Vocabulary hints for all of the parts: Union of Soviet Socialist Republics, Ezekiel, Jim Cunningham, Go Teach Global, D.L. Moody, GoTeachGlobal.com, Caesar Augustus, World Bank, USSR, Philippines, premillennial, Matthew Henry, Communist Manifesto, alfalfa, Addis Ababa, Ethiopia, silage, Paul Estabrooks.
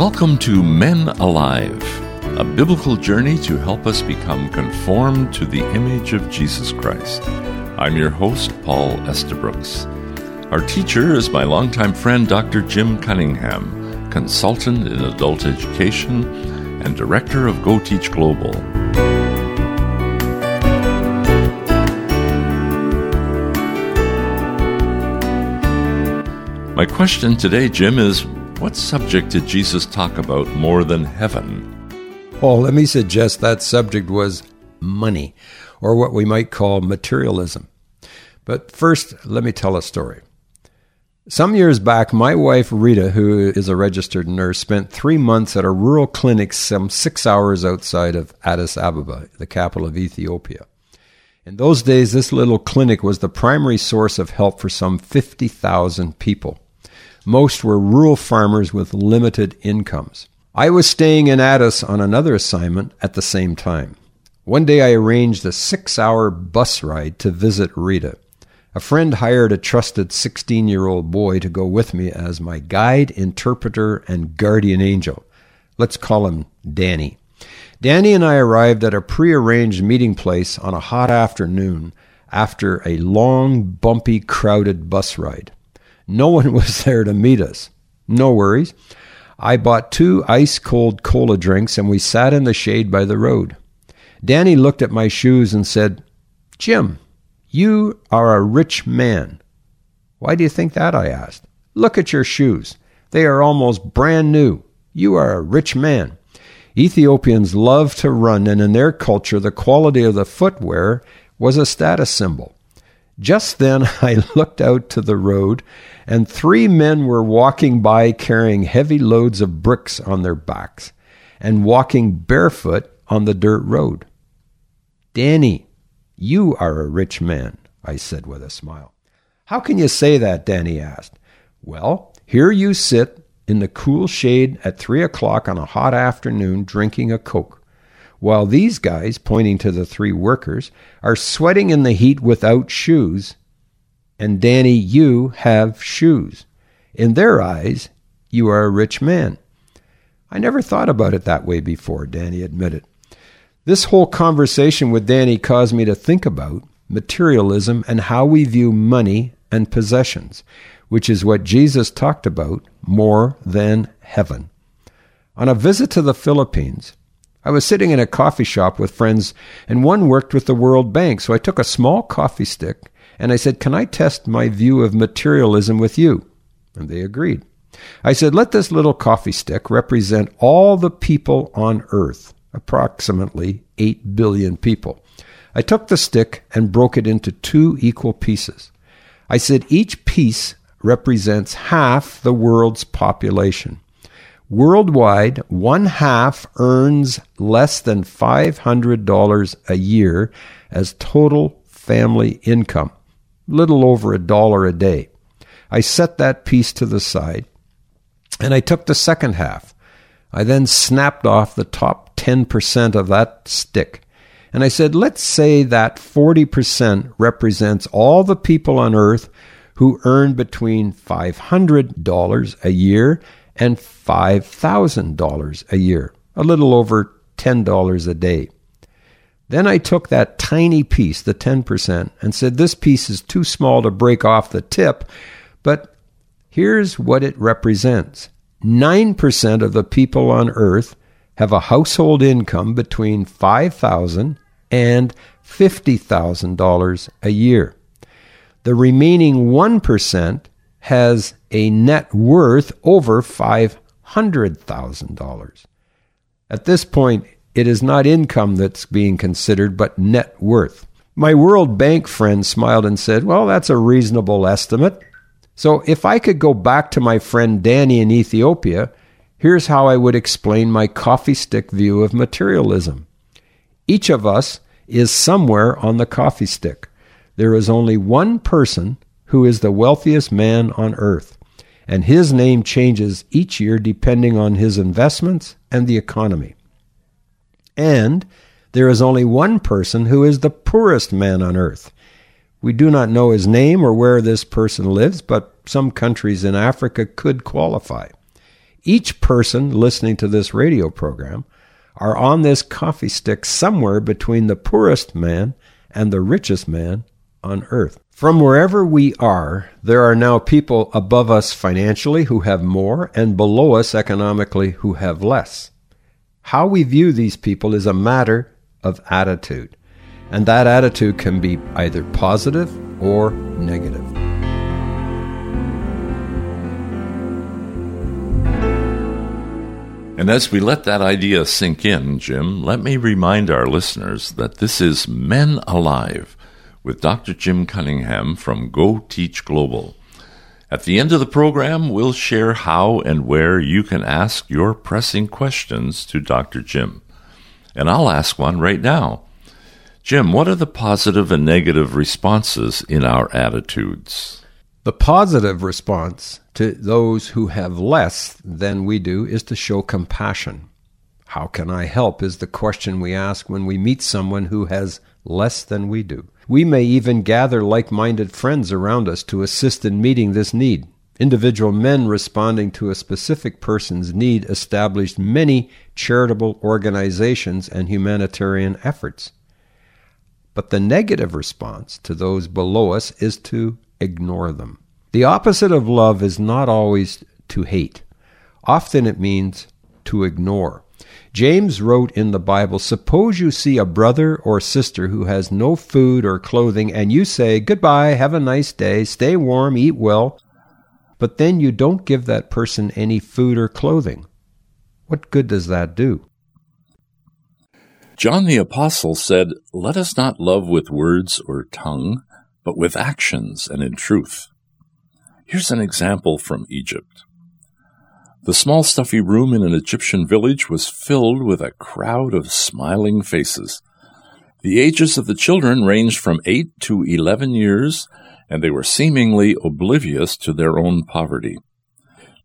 Welcome to Men Alive, a biblical journey to help us become conformed to the image of Jesus Christ. I'm your host, Paul Estabrooks. Our teacher is my longtime friend, Dr. Jim Cunningham, consultant in adult education and director of Go Teach Global. My question today, Jim, is what subject did Jesus talk about more than heaven? Paul, let me suggest that subject was money, or what we might call materialism. But first, let me tell a story. Some years back, my wife Rita, who is a registered nurse, spent 3 months at a rural clinic some 6 hours outside of Addis Ababa, the capital of Ethiopia. In those days, this little clinic was the primary source of help for some 50,000 people. Most were rural farmers with limited incomes. I was staying in Addis on another assignment at the same time. One day I arranged a 6-hour bus ride to visit Rita. A friend hired a trusted 16-year-old boy to go with me as my guide, interpreter, and guardian angel. Let's call him Danny. Danny and I arrived at a prearranged meeting place on a hot afternoon after a long, bumpy, crowded bus ride. No one was there to meet us. No worries. I bought 2 ice-cold cola drinks, and we sat in the shade by the road. Danny looked at my shoes and said, "Jim, you are a rich man." "Why do you think that?" I asked. "Look at your shoes. They are almost brand new. You are a rich man." Ethiopians love to run, and in their culture, the quality of the footwear was a status symbol. Just then, I looked out to the road, and 3 men were walking by carrying heavy loads of bricks on their backs and walking barefoot on the dirt road. "Danny, you are a rich man," I said with a smile. "How can you say that?" Danny asked. "Well, here you sit in the cool shade at 3 o'clock on a hot afternoon drinking a Coke, while these guys, pointing to the 3 workers, are sweating in the heat without shoes, and Danny, you have shoes. In their eyes, you are a rich man." "I never thought about it that way before," Danny admitted. This whole conversation with Danny caused me to think about materialism and how we view money and possessions, which is what Jesus talked about more than heaven. On a visit to the Philippines, I was sitting in a coffee shop with friends, and one worked with the World Bank, so I took a small coffee stick, and I said, "Can I test my view of materialism with you?" And they agreed. I said, "Let this little coffee stick represent all the people on Earth, approximately 8 billion people." I took the stick and broke it into 2 equal pieces. I said, "Each piece represents half the world's population. Worldwide, 1/2 earns less than $500 a year as total family income, little over $1 a day." I set that piece to the side, and I took the second half. I then snapped off the top 10% of that stick, and I said, "Let's say that 40% represents all the people on Earth who earn between $500 a year and $5,000 a year, a little over $10 a day." Then I took that tiny piece, the 10%, and said, "This piece is too small to break off the tip, but here's what it represents. 9% of the people on Earth have a household income between $5,000 and $50,000 a year. The remaining 1% has a net worth over $500,000. At this point, it is not income that's being considered, but net worth. My World Bank friend smiled and said, "Well, that's a reasonable estimate." So if I could go back to my friend Danny in Ethiopia, here's how I would explain my coffee stick view of materialism. Each of us is somewhere on the coffee stick. There is only one person who is the wealthiest man on Earth, and his name changes each year depending on his investments and the economy. And there is only one person who is the poorest man on Earth. We do not know his name or where this person lives, but some countries in Africa could qualify. Each person listening to this radio program are on this coffee stick somewhere between the poorest man and the richest man on earth. From wherever we are, there are now people above us financially who have more and below us economically who have less. How we view these people is a matter of attitude, and that attitude can be either positive or negative. And as we let that idea sink in, Jim, let me remind our listeners that this is Men Alive with Dr. Jim Cunningham from Go Teach Global. At the end of the program, we'll share how and where you can ask your pressing questions to Dr. Jim. And I'll ask one right now. Jim, what are the positive and negative responses in our attitudes? The positive response to those who have less than we do is to show compassion. How can I help is the question we ask when we meet someone who has less than we do. We may even gather like-minded friends around us to assist in meeting this need. Individual men responding to a specific person's need established many charitable organizations and humanitarian efforts. But the negative response to those below us is to ignore them. The opposite of love is not always to hate. Often it means to ignore. James wrote in the Bible, "Suppose you see a brother or sister who has no food or clothing, and you say, 'Goodbye, have a nice day, stay warm, eat well,' but then you don't give that person any food or clothing. What good does that do?" John the Apostle said, "Let us not love with words or tongue, but with actions and in truth." Here's an example from Egypt. The small stuffy room in an Egyptian village was filled with a crowd of smiling faces. The ages of the children ranged from 8 to 11 years, and they were seemingly oblivious to their own poverty.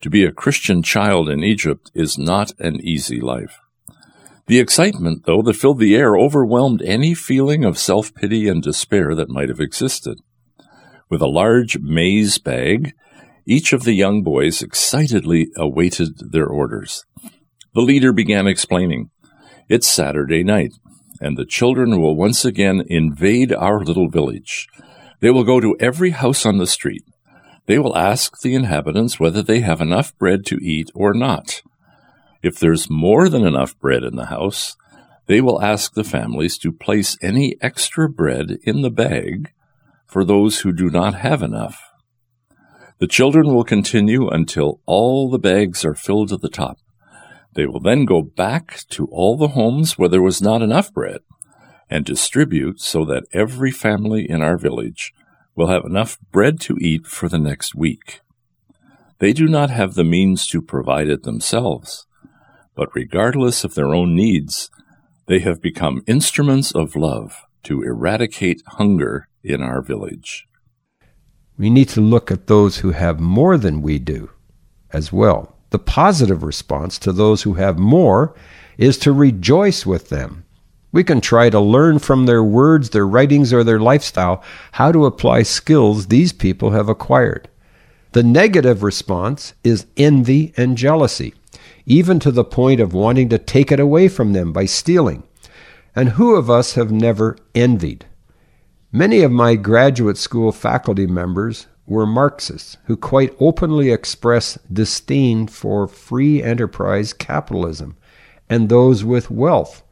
To be a Christian child in Egypt is not an easy life. The excitement, though, that filled the air overwhelmed any feeling of self-pity and despair that might have existed. With a large maize bag, each of the young boys excitedly awaited their orders. The leader began explaining, "It's Saturday night, and the children will once again invade our little village. They will go to every house on the street. They will ask the inhabitants whether they have enough bread to eat or not. If there's more than enough bread in the house, they will ask the families to place any extra bread in the bag for those who do not have enough. The children will continue until all the bags are filled to the top. They will then go back to all the homes where there was not enough bread and distribute so that every family in our village will have enough bread to eat for the next week. They do not have the means to provide it themselves, but regardless of their own needs, they have become instruments of love to eradicate hunger in our village." We need to look at those who have more than we do as well. The positive response to those who have more is to rejoice with them. We can try to learn from their words, their writings, or their lifestyle how to apply skills these people have acquired. The negative response is envy and jealousy, even to the point of wanting to take it away from them by stealing. And who of us have never envied? Many of my graduate school faculty members were Marxists who quite openly expressed disdain for free enterprise capitalism and those with wealth.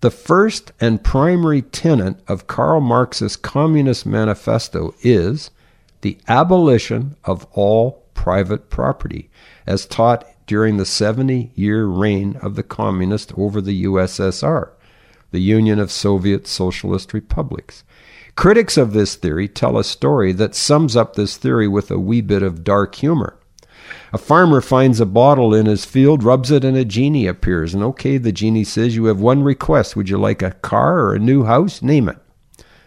The first and primary tenet of Karl Marx's Communist Manifesto is the abolition of all private property, as taught during the 70-year reign of the communists over the USSR, the Union of Soviet Socialist Republics. Critics of this theory tell a story that sums up this theory with a wee bit of dark humor. A farmer finds a bottle in his field, rubs it, and a genie appears. And okay, the genie says, "You have one request. Would you like a car or a new house? Name it."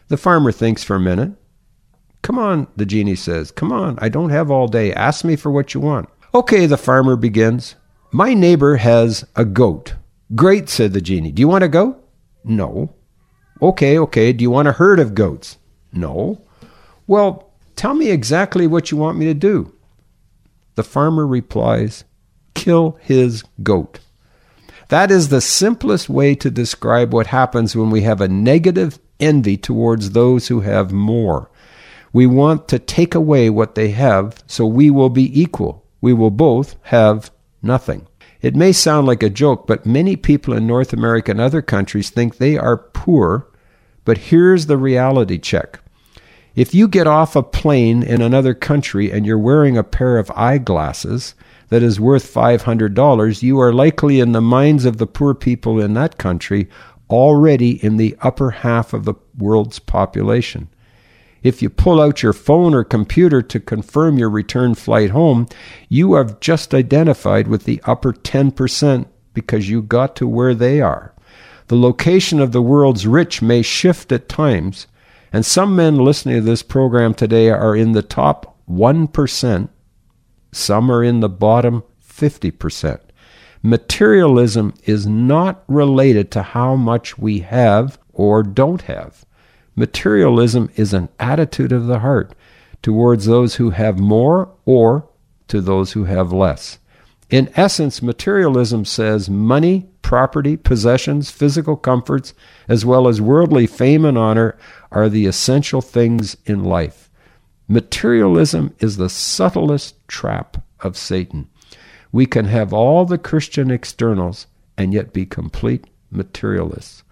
The farmer thinks for a minute. "Come on," the genie says. "Come on, I don't have all day. Ask me for what you want." "Okay," the farmer begins. "My neighbor has a goat." "Great," said the genie. "Do you want a goat?" "No." Okay. "Do you want a herd of goats?" "No." "Well, tell me exactly what you want me to do." The farmer replies, kill his goat. That is the simplest way to describe what happens when we have a negative envy towards those who have more. We want to take away what they have so we will be equal. We will both have nothing. It may sound like a joke, but many people in North America and other countries think they are poor, but here's the reality check. If you get off a plane in another country and you're wearing a pair of eyeglasses that is worth $500, you are likely in the minds of the poor people in that country already in the upper half of the world's population. If you pull out your phone or computer to confirm your return flight home, you have just identified with the upper 10% because you got to where they are. The location of the world's rich may shift at times, and some men listening to this program today are in the top 1%. Some are in the bottom 50%. Materialism is not related to how much we have or don't have. Materialism is an attitude of the heart towards those who have more or to those who have less. In essence, materialism says money, property, possessions, physical comforts, as well as worldly fame and honor are the essential things in life. Materialism is the subtlest trap of Satan. We can have all the Christian externals and yet be complete materialists.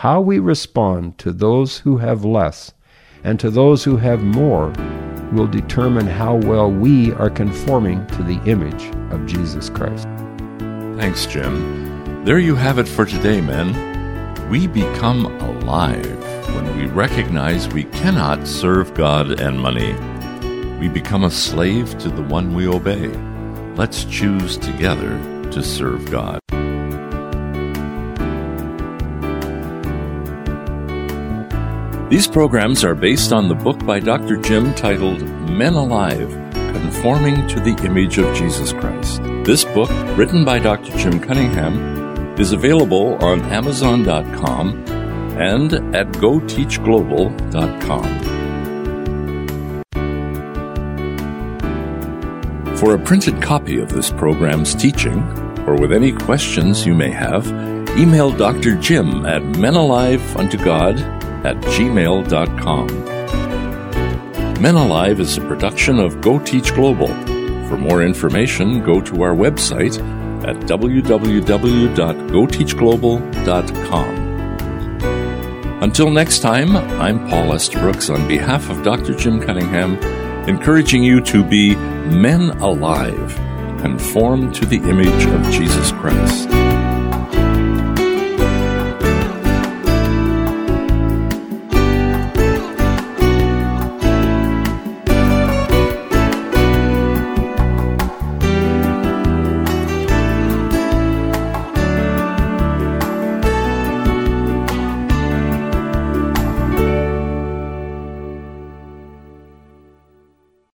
How we respond to those who have less and to those who have more will determine how well we are conforming to the image of Jesus Christ. Thanks, Jim. There you have it for today, men. We become alive when we recognize we cannot serve God and money. We become a slave to the one we obey. Let's choose together to serve God. These programs are based on the book by Dr. Jim titled Men Alive, Conforming to the Image of Jesus Christ. This book, written by Dr. Jim Cunningham, is available on Amazon.com and at GoTeachGlobal.com. For a printed copy of this program's teaching, or with any questions you may have, email Dr. Jim at menaliveuntogod@gmail.com. Men Alive is a production of Go Teach Global. For more information, go to our website at www.goteachglobal.com. Until next time, I'm Paul Estabrooks on behalf of Dr. Jim Cunningham, encouraging you to be men alive, conform to the image of Jesus Christ.